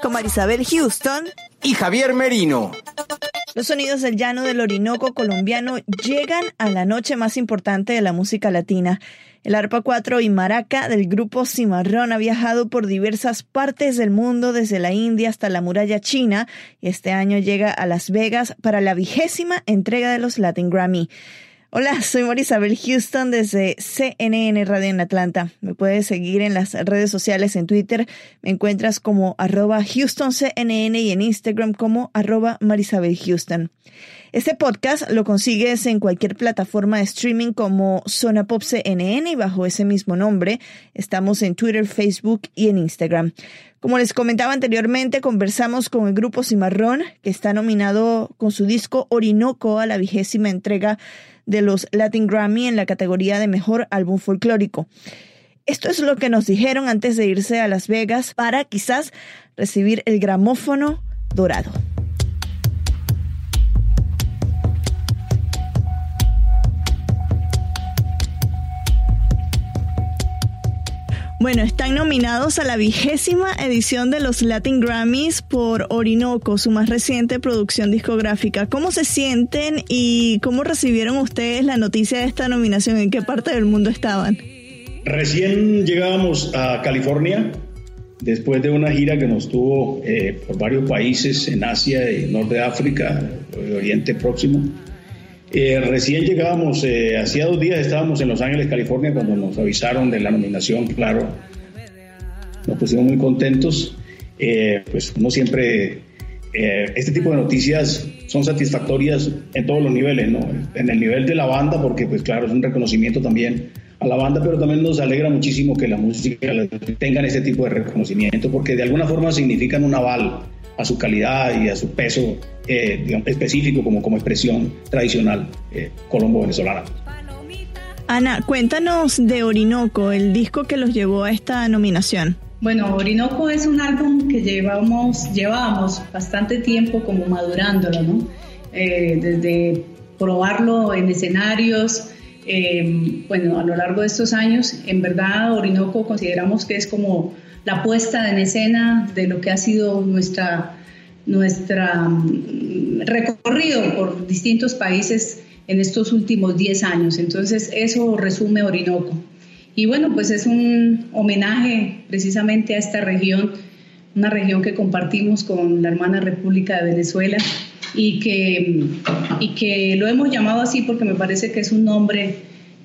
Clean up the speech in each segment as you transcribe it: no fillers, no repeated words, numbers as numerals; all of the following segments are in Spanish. con Marisabel Houston y Javier Merino. Los sonidos del llano del Orinoco colombiano llegan a la noche más importante de la música latina. El arpa 4 y maraca del grupo Cimarrón ha viajado por diversas partes del mundo, desde la India hasta la muralla china, y este año llega a Las Vegas para la 20ª entrega de los Latin Grammy. Hola, soy Marisabel Houston desde CNN Radio en Atlanta. Me puedes seguir en las redes sociales, en Twitter me encuentras como @HoustonCNN y en Instagram como @MarisabelHouston. Este podcast lo consigues en cualquier plataforma de streaming como Zona Pop CNN y bajo ese mismo nombre. Estamos en Twitter, Facebook y en Instagram. Como les comentaba anteriormente, conversamos con el grupo Cimarrón, que está nominado con su disco Orinoco a la 20ª entrega de los Latin Grammy en la categoría de Mejor Álbum Folclórico. Esto es lo que nos dijeron antes de irse a Las Vegas para quizás recibir el gramófono dorado. Bueno, están nominados a la 20ª edición de los Latin Grammys por Orinoco, su más reciente producción discográfica. ¿Cómo se sienten y cómo recibieron ustedes la noticia de esta nominación? ¿En qué parte del mundo estaban? Recién llegábamos a California, después de una gira que nos tuvo por varios países en Asia y Norte de África, Oriente Próximo. Recién llegábamos, hacía 2 días estábamos en Los Ángeles, California, cuando nos avisaron de la nominación. Claro, nos pusimos muy contentos. Pues uno siempre, este tipo de noticias son satisfactorias en todos los niveles, ¿no? En el nivel de la banda, porque pues claro, es un reconocimiento también a la banda, pero también nos alegra muchísimo que la música tengan este tipo de reconocimiento, porque de alguna forma significan un aval a su calidad y a su peso específico como expresión tradicional colombo-venezolana. Ana, cuéntanos de Orinoco, el disco que los llevó a esta nominación. Bueno, Orinoco es un álbum que llevábamos bastante tiempo como madurándolo, ¿no? Desde probarlo en escenarios, bueno, a lo largo de estos años. En verdad, Orinoco consideramos que es como la puesta en escena de lo que ha sido nuestra recorrido por distintos países en estos últimos 10 años. Entonces, eso resume Orinoco. Y bueno, pues es un homenaje precisamente a esta región, una región que compartimos con la hermana República de Venezuela y que lo hemos llamado así porque me parece que es un nombre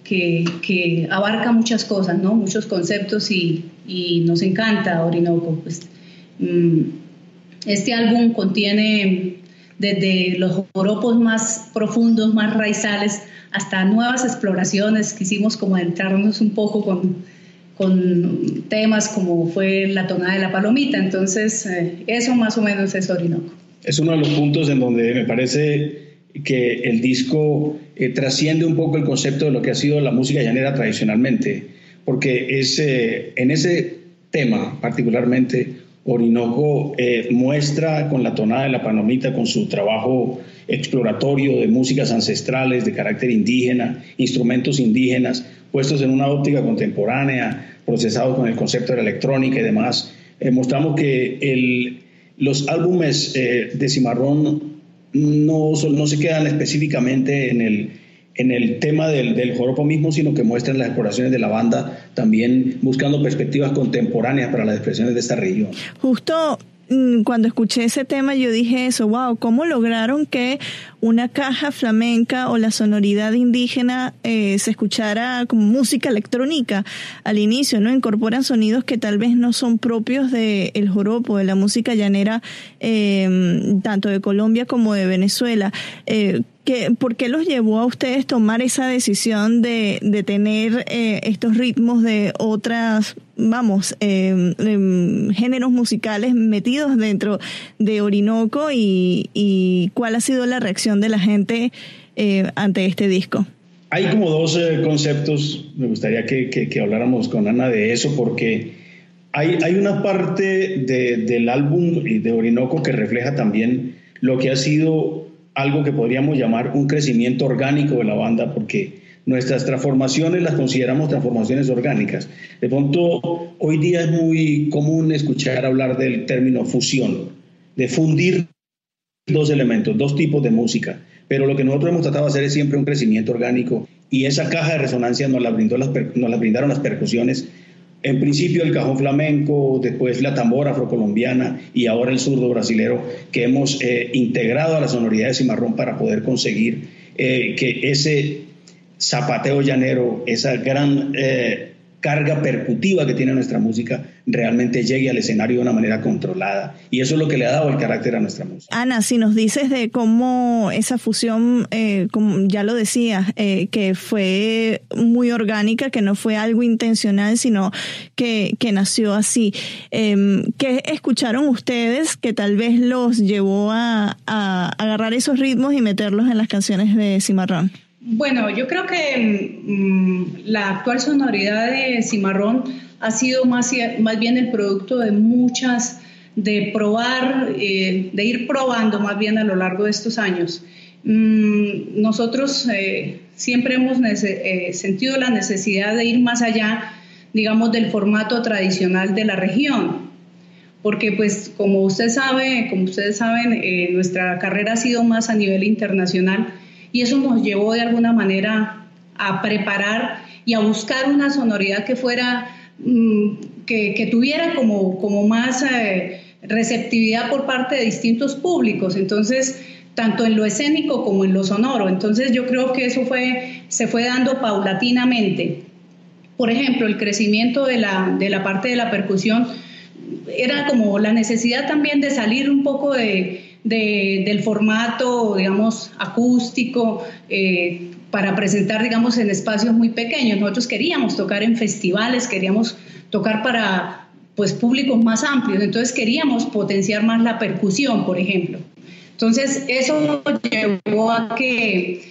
que abarca muchas cosas, ¿no? Muchos conceptos y nos encanta Orinoco. Pues, este álbum contiene desde los joropos más profundos, más raizales, hasta nuevas exploraciones. Quisimos como adentrarnos un poco con temas como fue la tonada de la palomita. Entonces, eso más o menos es Orinoco. Es uno de los puntos en donde me parece que el disco trasciende un poco el concepto de lo que ha sido la música llanera tradicionalmente, porque en ese tema particularmente Orinoco muestra con la tonada de la palomita, con su trabajo exploratorio de músicas ancestrales de carácter indígena, instrumentos indígenas puestos en una óptica contemporánea, procesados con el concepto de la electrónica y demás. Mostramos que los álbumes de Cimarrón no se quedan específicamente en el en el tema del joropo mismo, sino que muestran las exploraciones de la banda, también buscando perspectivas contemporáneas para las expresiones de esta región. Justo cuando escuché ese tema yo dije eso, wow, ¿cómo lograron que una caja flamenca o la sonoridad indígena se escuchara como música electrónica al inicio, ¿no? Incorporan sonidos que tal vez no son propios del joropo, de la música llanera, tanto de Colombia como de Venezuela. ¿Por qué los llevó a ustedes tomar esa decisión de tener estos ritmos de otras, géneros musicales metidos dentro de Orinoco y cuál ha sido la reacción de la gente ante este disco? Hay como dos conceptos, me gustaría que habláramos con Ana de eso, porque hay una parte del álbum de Orinoco que refleja también lo que ha sido algo que podríamos llamar un crecimiento orgánico de la banda, porque nuestras transformaciones las consideramos transformaciones orgánicas. De pronto, hoy día es muy común escuchar hablar del término fusión, de fundir dos elementos, dos tipos de música, pero lo que nosotros hemos tratado de hacer es siempre un crecimiento orgánico, y esa caja de resonancia nos la brindaron las percusiones. En principio el cajón flamenco, después la tambora afrocolombiana y ahora el zurdo brasilero, que hemos integrado a la sonoridad de Cimarrón para poder conseguir que ese zapateo llanero, esa gran carga percutiva que tiene nuestra música, realmente llegue al escenario de una manera controlada. Y eso es lo que le ha dado el carácter a nuestra música. Ana, si nos dices de cómo esa fusión, como ya lo decías, que fue muy orgánica, que no fue algo intencional, sino que nació así. ¿Qué escucharon ustedes que tal vez los llevó a agarrar esos ritmos y meterlos en las canciones de Cimarrón? Bueno, yo creo que la actual sonoridad de Cimarrón ha sido más bien el producto de de ir probando más bien a lo largo de estos años. Nosotros siempre hemos sentido la necesidad de ir más allá, digamos, del formato tradicional de la región, porque pues como ustedes saben, nuestra carrera ha sido más a nivel internacional. Y eso nos llevó de alguna manera a preparar y a buscar una sonoridad que fuera, que tuviera como más receptividad por parte de distintos públicos. Entonces, tanto en lo escénico como en lo sonoro. Entonces, yo creo que eso se fue dando paulatinamente. Por ejemplo, el crecimiento de la parte de la percusión era como la necesidad también de salir un poco del formato, digamos, acústico, para presentar, digamos, en espacios muy pequeños. Nosotros queríamos tocar en festivales, queríamos tocar para, pues, públicos más amplios. Entonces queríamos potenciar más la percusión, por ejemplo. Entonces eso nos llevó a que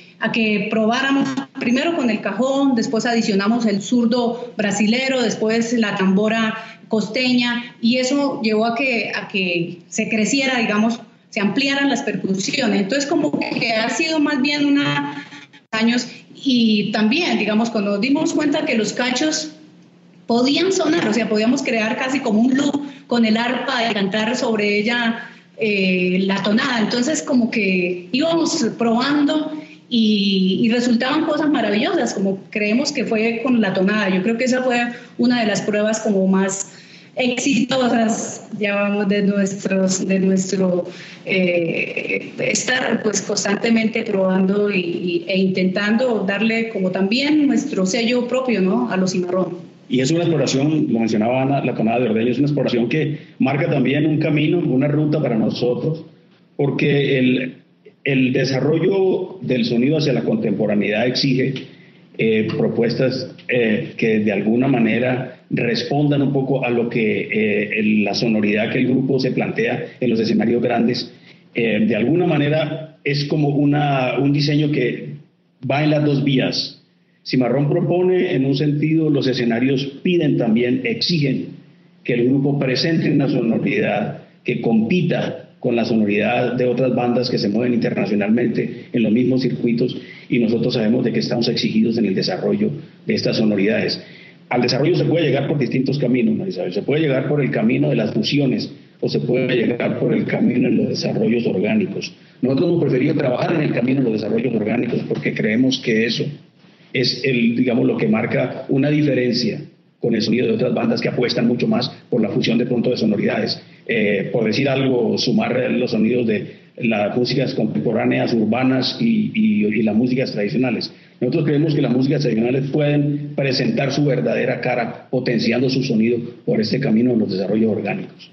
probáramos primero con el cajón, después adicionamos el zurdo brasilero, después la tambora costeña, y eso llevó a que se creciera, digamos, se ampliaran las percusiones. Entonces, como que ha sido más bien unos años, y también, digamos, cuando nos dimos cuenta que los cachos podían sonar, o sea, podíamos crear casi como un loop con el arpa y cantar sobre ella la tonada. Entonces, como que íbamos probando y resultaban cosas maravillosas, como creemos que fue con la tonada. Yo creo que esa fue una de las pruebas como más exitosas, llamamos, de nuestro estar pues constantemente probando e intentando darle como también nuestro sello propio, ¿no?, a los Cimarrón. Y es una exploración, lo mencionaba Ana, la tonada de Ordeño es una exploración que marca también un camino, una ruta para nosotros, porque el desarrollo del sonido hacia la contemporaneidad exige propuestas que de alguna manera respondan un poco a lo que la sonoridad que el grupo se plantea en los escenarios grandes. De alguna manera es como un diseño que va en las dos vías. Cimarrón propone en un sentido, los escenarios piden también, exigen que el grupo presente una sonoridad que compita con la sonoridad de otras bandas que se mueven internacionalmente en los mismos circuitos, y nosotros sabemos de que estamos exigidos en el desarrollo de estas sonoridades. Al desarrollo se puede llegar por distintos caminos, Marisabel. Se puede llegar por el camino de las fusiones, o se puede llegar por el camino en los desarrollos orgánicos. Nosotros hemos preferido trabajar en el camino en los desarrollos orgánicos porque creemos que eso es el, digamos, lo que marca una diferencia con el sonido de otras bandas que apuestan mucho más por la fusión de pronto de sonoridades. Por decir algo, sumar los sonidos de las músicas contemporáneas, urbanas y las músicas tradicionales. Nosotros creemos que las músicas tradicionales pueden presentar su verdadera cara, potenciando su sonido por este camino de los desarrollos orgánicos.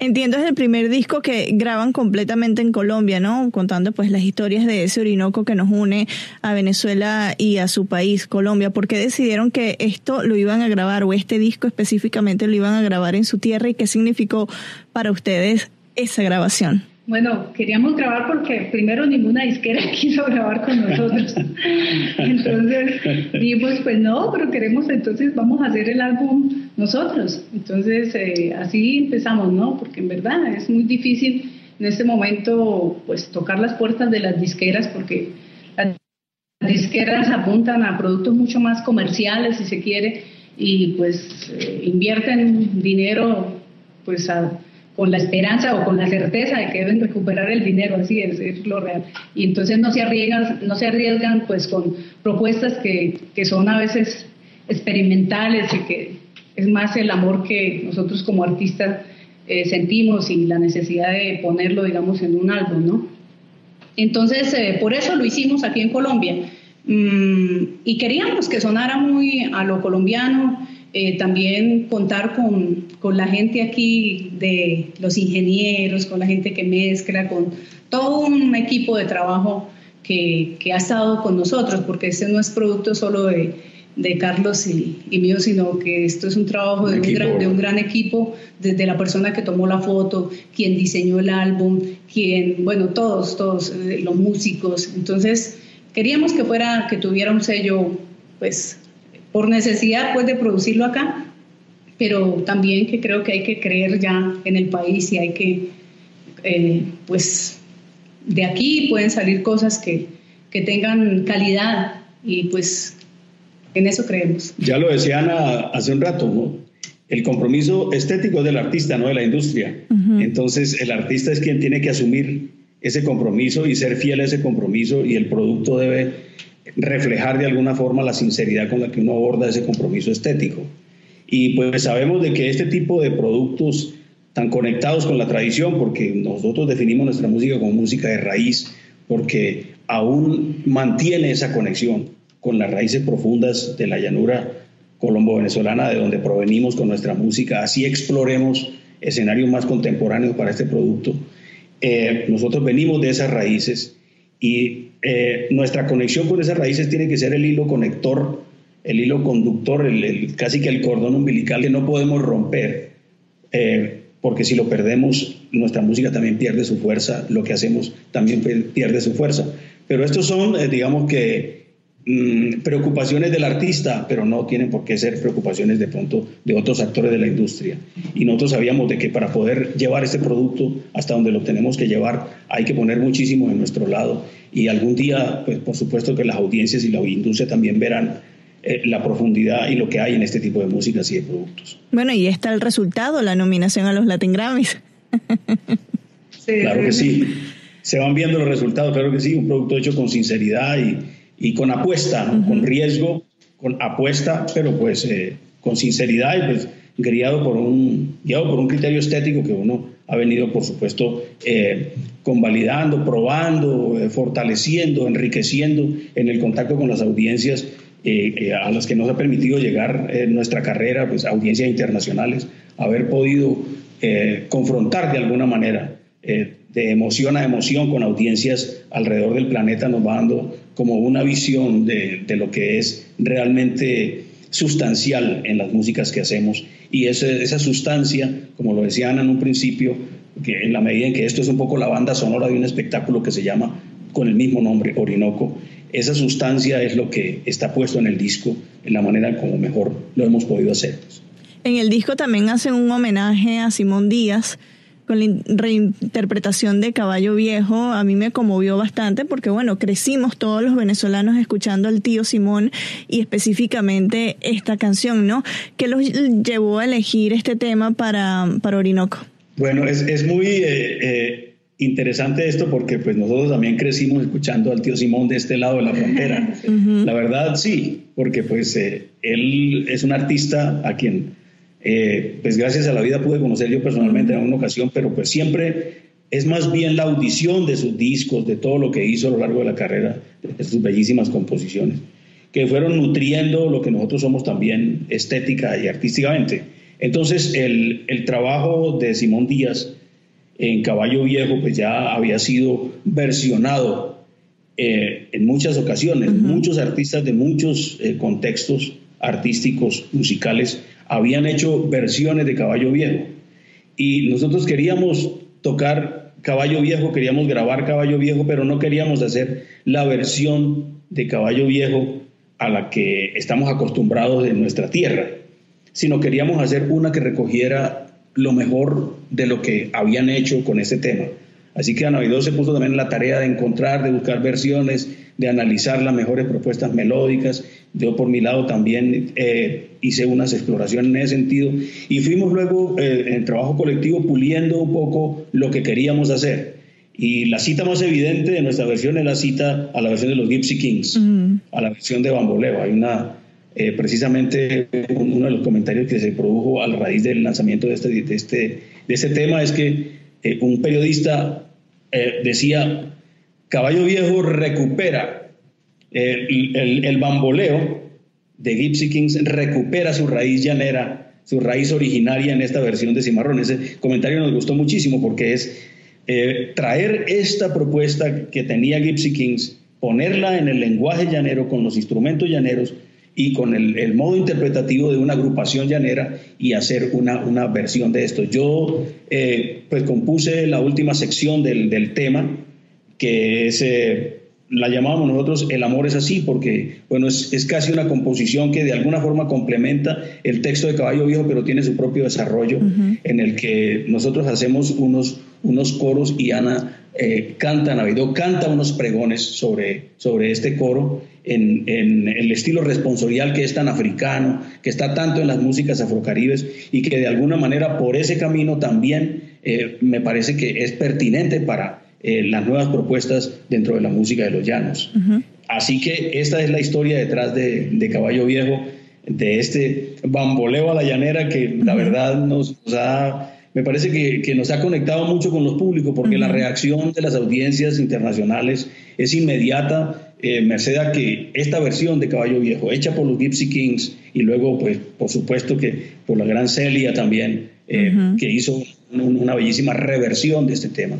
Entiendo, es el primer disco que graban completamente en Colombia, ¿no? Contando pues las historias de ese Orinoco que nos une a Venezuela y a su país, Colombia. ¿Por qué decidieron que esto lo iban a grabar, o este disco específicamente lo iban a grabar en su tierra, y qué significó para ustedes esa grabación? Bueno, queríamos grabar porque primero ninguna disquera quiso grabar con nosotros. Entonces dijimos, pues no, pero queremos, entonces vamos a hacer el álbum nosotros. Entonces así empezamos, ¿no? Porque en verdad es muy difícil en este momento pues tocar las puertas de las disqueras, porque las disqueras apuntan a productos mucho más comerciales, si se quiere, y pues invierten dinero pues con la esperanza o con la certeza de que deben recuperar el dinero, así es lo real. Y entonces no se arriesgan pues con propuestas que son a veces experimentales, y que es más el amor que nosotros como artistas sentimos y la necesidad de ponerlo, digamos, en un álbum, ¿no? Entonces, por eso lo hicimos aquí en Colombia. Y queríamos que sonara muy a lo colombiano. También contar con la gente aquí, de los ingenieros, con la gente que mezcla, con todo un equipo de trabajo que ha estado con nosotros, porque este no es producto solo de Carlos y mío, sino que esto es un trabajo de un gran equipo, desde la persona que tomó la foto, quien diseñó el álbum, bueno, todos los músicos. Entonces queríamos que tuviera un sello, pues, por necesidad pues de producirlo acá, pero también que creo que hay que creer ya en el país, y hay que pues de aquí pueden salir cosas que tengan calidad, y pues en eso creemos. Ya lo decían hace un rato, ¿no? El compromiso estético es del artista, no de la industria. Uh-huh. Entonces el artista es quien tiene que asumir ese compromiso y ser fiel a ese compromiso, y el producto debe reflejar de alguna forma la sinceridad con la que uno aborda ese compromiso estético. Y pues sabemos de que este tipo de productos tan conectados con la tradición, porque nosotros definimos nuestra música como música de raíz, porque aún mantiene esa conexión con las raíces profundas de la llanura colombo-venezolana, de donde provenimos con nuestra música. Así exploremos escenarios más contemporáneos para este producto. Nosotros venimos de esas raíces, y nuestra conexión con esas raíces tiene que ser el hilo conector, el hilo conductor, casi que el cordón umbilical que no podemos romper, porque si lo perdemos, nuestra música también pierde su fuerza, lo que hacemos también pierde su fuerza. Pero estos son, digamos que, preocupaciones del artista, pero no tienen por qué ser preocupaciones de pronto de otros actores de la industria. Y nosotros sabíamos de que para poder llevar este producto hasta donde lo tenemos que llevar, hay que poner muchísimo de nuestro lado, y algún día, pues por supuesto que las audiencias y la industria también verán la profundidad y lo que hay en este tipo de músicas y de productos. Bueno, y está el resultado, la nominación a los Latin Grammys. Sí. Claro que sí, se van viendo los resultados, claro que sí, un producto hecho con sinceridad y con apuesta, ¿no? Uh-huh. Con riesgo, con apuesta, pero pues con sinceridad, y pues guiado por un criterio estético que uno ha venido, por supuesto, convalidando, probando, fortaleciendo, enriqueciendo en el contacto con las audiencias a las que nos ha permitido llegar nuestra carrera, pues audiencias internacionales, haber podido confrontar de alguna manera de emoción a emoción con audiencias alrededor del planeta, nos va dando como una visión de lo que es realmente sustancial en las músicas que hacemos. Y esa sustancia, como lo decía Ana en un principio, que en la medida en que esto es un poco la banda sonora de un espectáculo que se llama con el mismo nombre, Orinoco, esa sustancia es lo que está puesto en el disco, en la manera como mejor lo hemos podido hacer. En el disco también hacen un homenaje a Simón Díaz, con la reinterpretación de Caballo Viejo. A mí me conmovió bastante porque, bueno, crecimos todos los venezolanos escuchando al tío Simón, y específicamente esta canción, ¿no? ¿Qué los llevó a elegir este tema para Orinoco? Bueno, es muy interesante esto, porque pues nosotros también crecimos escuchando al tío Simón de este lado de la frontera. Uh-huh. La verdad sí, porque pues él es un artista a quien pues gracias a la vida pude conocer yo personalmente en alguna ocasión, pero pues siempre es más bien la audición de sus discos, de todo lo que hizo a lo largo de la carrera, de sus bellísimas composiciones, que fueron nutriendo lo que nosotros somos también estética y artísticamente. Entonces el trabajo de Simón Díaz en Caballo Viejo pues ya había sido versionado en muchas ocasiones. Uh-huh. Muchos artistas de muchos contextos artísticos, musicales, habían hecho versiones de Caballo Viejo, y nosotros queríamos tocar Caballo Viejo, queríamos grabar Caballo Viejo, pero no queríamos hacer la versión de Caballo Viejo a la que estamos acostumbrados en nuestra tierra, sino queríamos hacer una que recogiera lo mejor de lo que habían hecho con ese tema. Así que Anavidó se puso también en la tarea de encontrar, de buscar versiones, de analizar las mejores propuestas melódicas. Yo por mi lado también hice unas exploraciones en ese sentido, y fuimos luego en el trabajo colectivo puliendo un poco lo que queríamos hacer. Y la cita más evidente de nuestra versión es la cita a la versión de los Gypsy Kings, uh-huh, a la versión de Bamboleo. Hay una precisamente uno de los comentarios que se produjo a raíz del lanzamiento de este tema es que un periodista decía: Caballo Viejo recupera el bamboleo de Gypsy Kings, recupera su raíz llanera, su raíz originaria en esta versión de Cimarrón. Ese comentario nos gustó muchísimo, porque es traer esta propuesta que tenía Gypsy Kings, ponerla en el lenguaje llanero, con los instrumentos llaneros y con el modo interpretativo de una agrupación llanera, y hacer una versión de esto. Yo pues compuse la última sección del tema, que es, la llamamos nosotros El amor es así, porque bueno, es casi una composición que de alguna forma complementa el texto de Caballo Viejo, pero tiene su propio desarrollo, uh-huh, en el que nosotros hacemos unos coros, y Ana canta, Anavidó canta unos pregones sobre este coro, en el estilo responsorial que es tan africano, que está tanto en las músicas afrocaribes, y que de alguna manera por ese camino también me parece que es pertinente para las nuevas propuestas dentro de la música de los llanos. Uh-huh. Así que esta es la historia detrás de Caballo Viejo, de este bamboleo a la llanera que, uh-huh, la verdad me parece que nos ha conectado mucho con los públicos, porque uh-huh, la reacción de las audiencias internacionales es inmediata, merced a que esta versión de Caballo Viejo, hecha por los Gypsy Kings, y luego, pues, por supuesto que por la gran Celia también, uh-huh, que hizo una bellísima reversión de este tema,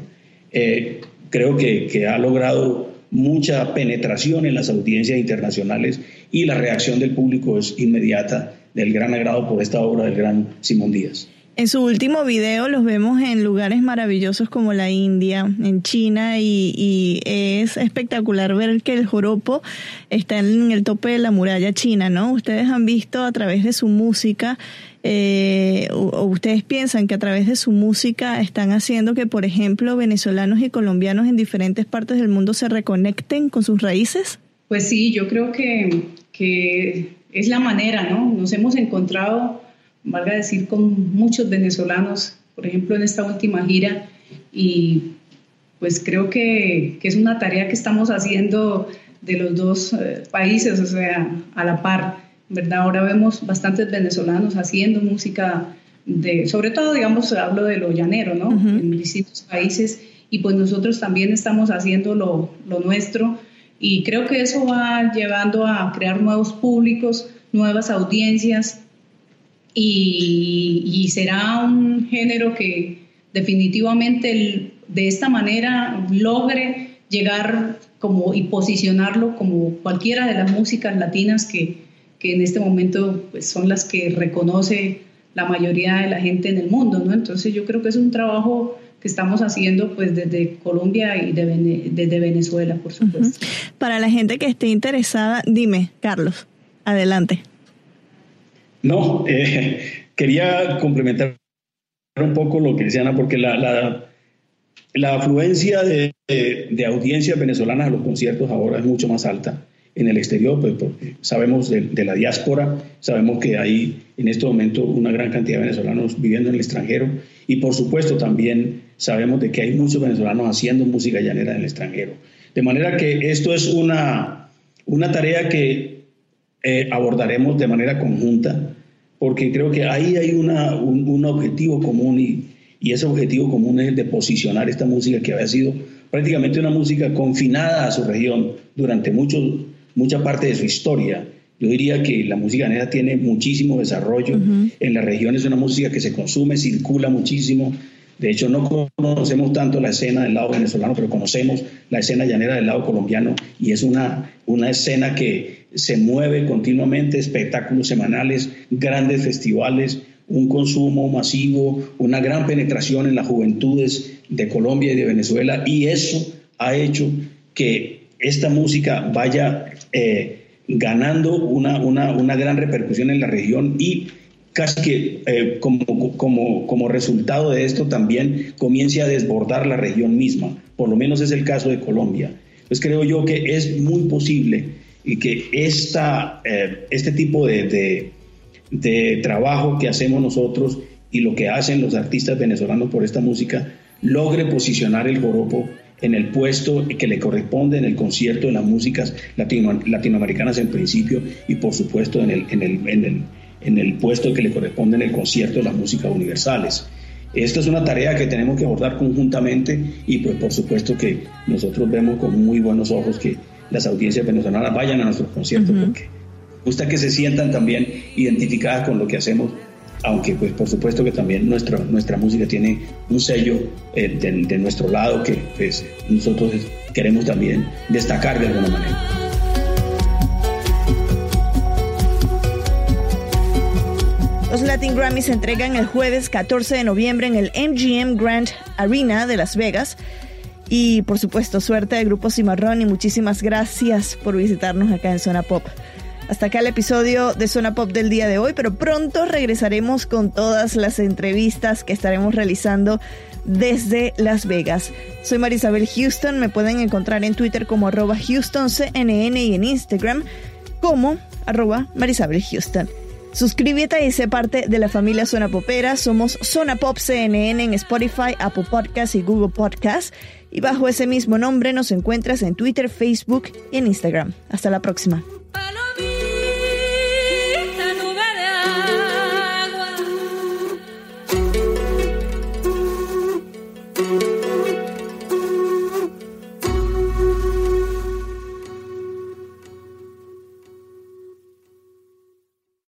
creo que ha logrado mucha penetración en las audiencias internacionales, y la reacción del público es inmediata, del gran agrado por esta obra del gran Simón Díaz. En su último video los vemos en lugares maravillosos como la India, en China, y es espectacular ver que el joropo está en el tope de la muralla china, ¿no? Ustedes han visto a través de su música, o ustedes piensan que a través de su música están haciendo que, por ejemplo, venezolanos y colombianos en diferentes partes del mundo se reconecten con sus raíces. Pues sí, yo creo que es la manera, ¿no? Nos hemos encontrado, valga decir, con muchos venezolanos, por ejemplo, en esta última gira, y pues creo que es una tarea que estamos haciendo de los dos países, o sea, a la par, ¿verdad? Ahora vemos bastantes venezolanos haciendo música, sobre todo, digamos, hablo de lo llanero, ¿no? Uh-huh. En distintos países, y pues nosotros también estamos haciendo lo nuestro, y creo que eso va llevando a crear nuevos públicos, nuevas audiencias, y será un género que definitivamente de esta manera logre llegar y posicionarlo como cualquiera de las músicas latinas que en este momento pues son las que reconoce la mayoría de la gente en el mundo, ¿no? Entonces yo creo que es un trabajo que estamos haciendo pues desde Colombia y desde Venezuela, por supuesto. Uh-huh. Para la gente que esté interesada, dime, Carlos, adelante. No, quería complementar un poco lo que decía Ana, porque la afluencia de audiencias venezolanas a los conciertos ahora es mucho más alta en el exterior, pues, porque sabemos de la diáspora, sabemos que hay en este momento una gran cantidad de venezolanos viviendo en el extranjero, y por supuesto también sabemos de que hay muchos venezolanos haciendo música llanera en el extranjero. De manera que esto es una tarea que abordaremos de manera conjunta, porque creo que ahí hay un objetivo común, y ese objetivo común es el de posicionar esta música que había sido prácticamente una música confinada a su región durante mucha parte de su historia. Yo diría que la música llanera tiene muchísimo desarrollo. Uh-huh. En la región es una música que se consume, circula muchísimo. De hecho, no conocemos tanto la escena del lado venezolano, pero conocemos la escena llanera del lado colombiano, y es una escena que se mueve continuamente, espectáculos semanales, grandes festivales, un consumo masivo, una gran penetración en las juventudes de Colombia y de Venezuela, y eso ha hecho que esta música vaya ganando una gran repercusión en la región, y casi que como resultado de esto también comience a desbordar la región misma. Por lo menos es el caso de Colombia. Pues creo yo que es muy posible y que este tipo de trabajo que hacemos nosotros y lo que hacen los artistas venezolanos por esta música logre posicionar el joropo en el puesto que le corresponde en el concierto de las músicas latinoamericanas en principio, y por supuesto en el puesto que le corresponde en el concierto de las músicas universales. Esta es una tarea que tenemos que abordar conjuntamente, y pues por supuesto que nosotros vemos con muy buenos ojos que las audiencias venezolanas vayan a nuestros conciertos, uh-huh, porque gusta que se sientan también identificadas con lo que hacemos, aunque pues por supuesto que también nuestra música tiene un sello de nuestro lado que pues, nosotros queremos también destacar de alguna manera. Los Latin Grammys se entregan el jueves 14 de noviembre en el MGM Grand Arena de Las Vegas. Y, por supuesto, suerte de Grupo Cimarrón, y muchísimas gracias por visitarnos acá en Zona Pop. Hasta acá el episodio de Zona Pop del día de hoy, pero pronto regresaremos con todas las entrevistas que estaremos realizando desde Las Vegas. Soy Marisabel Houston, me pueden encontrar en Twitter como @HoustonCNN y en Instagram como @MarisabelHouston. Suscríbete y sé parte de la familia Zona Popera. Somos Zona Pop CNN en Spotify, Apple Podcasts y Google Podcasts. Y bajo ese mismo nombre nos encuentras en Twitter, Facebook y en Instagram. Hasta la próxima.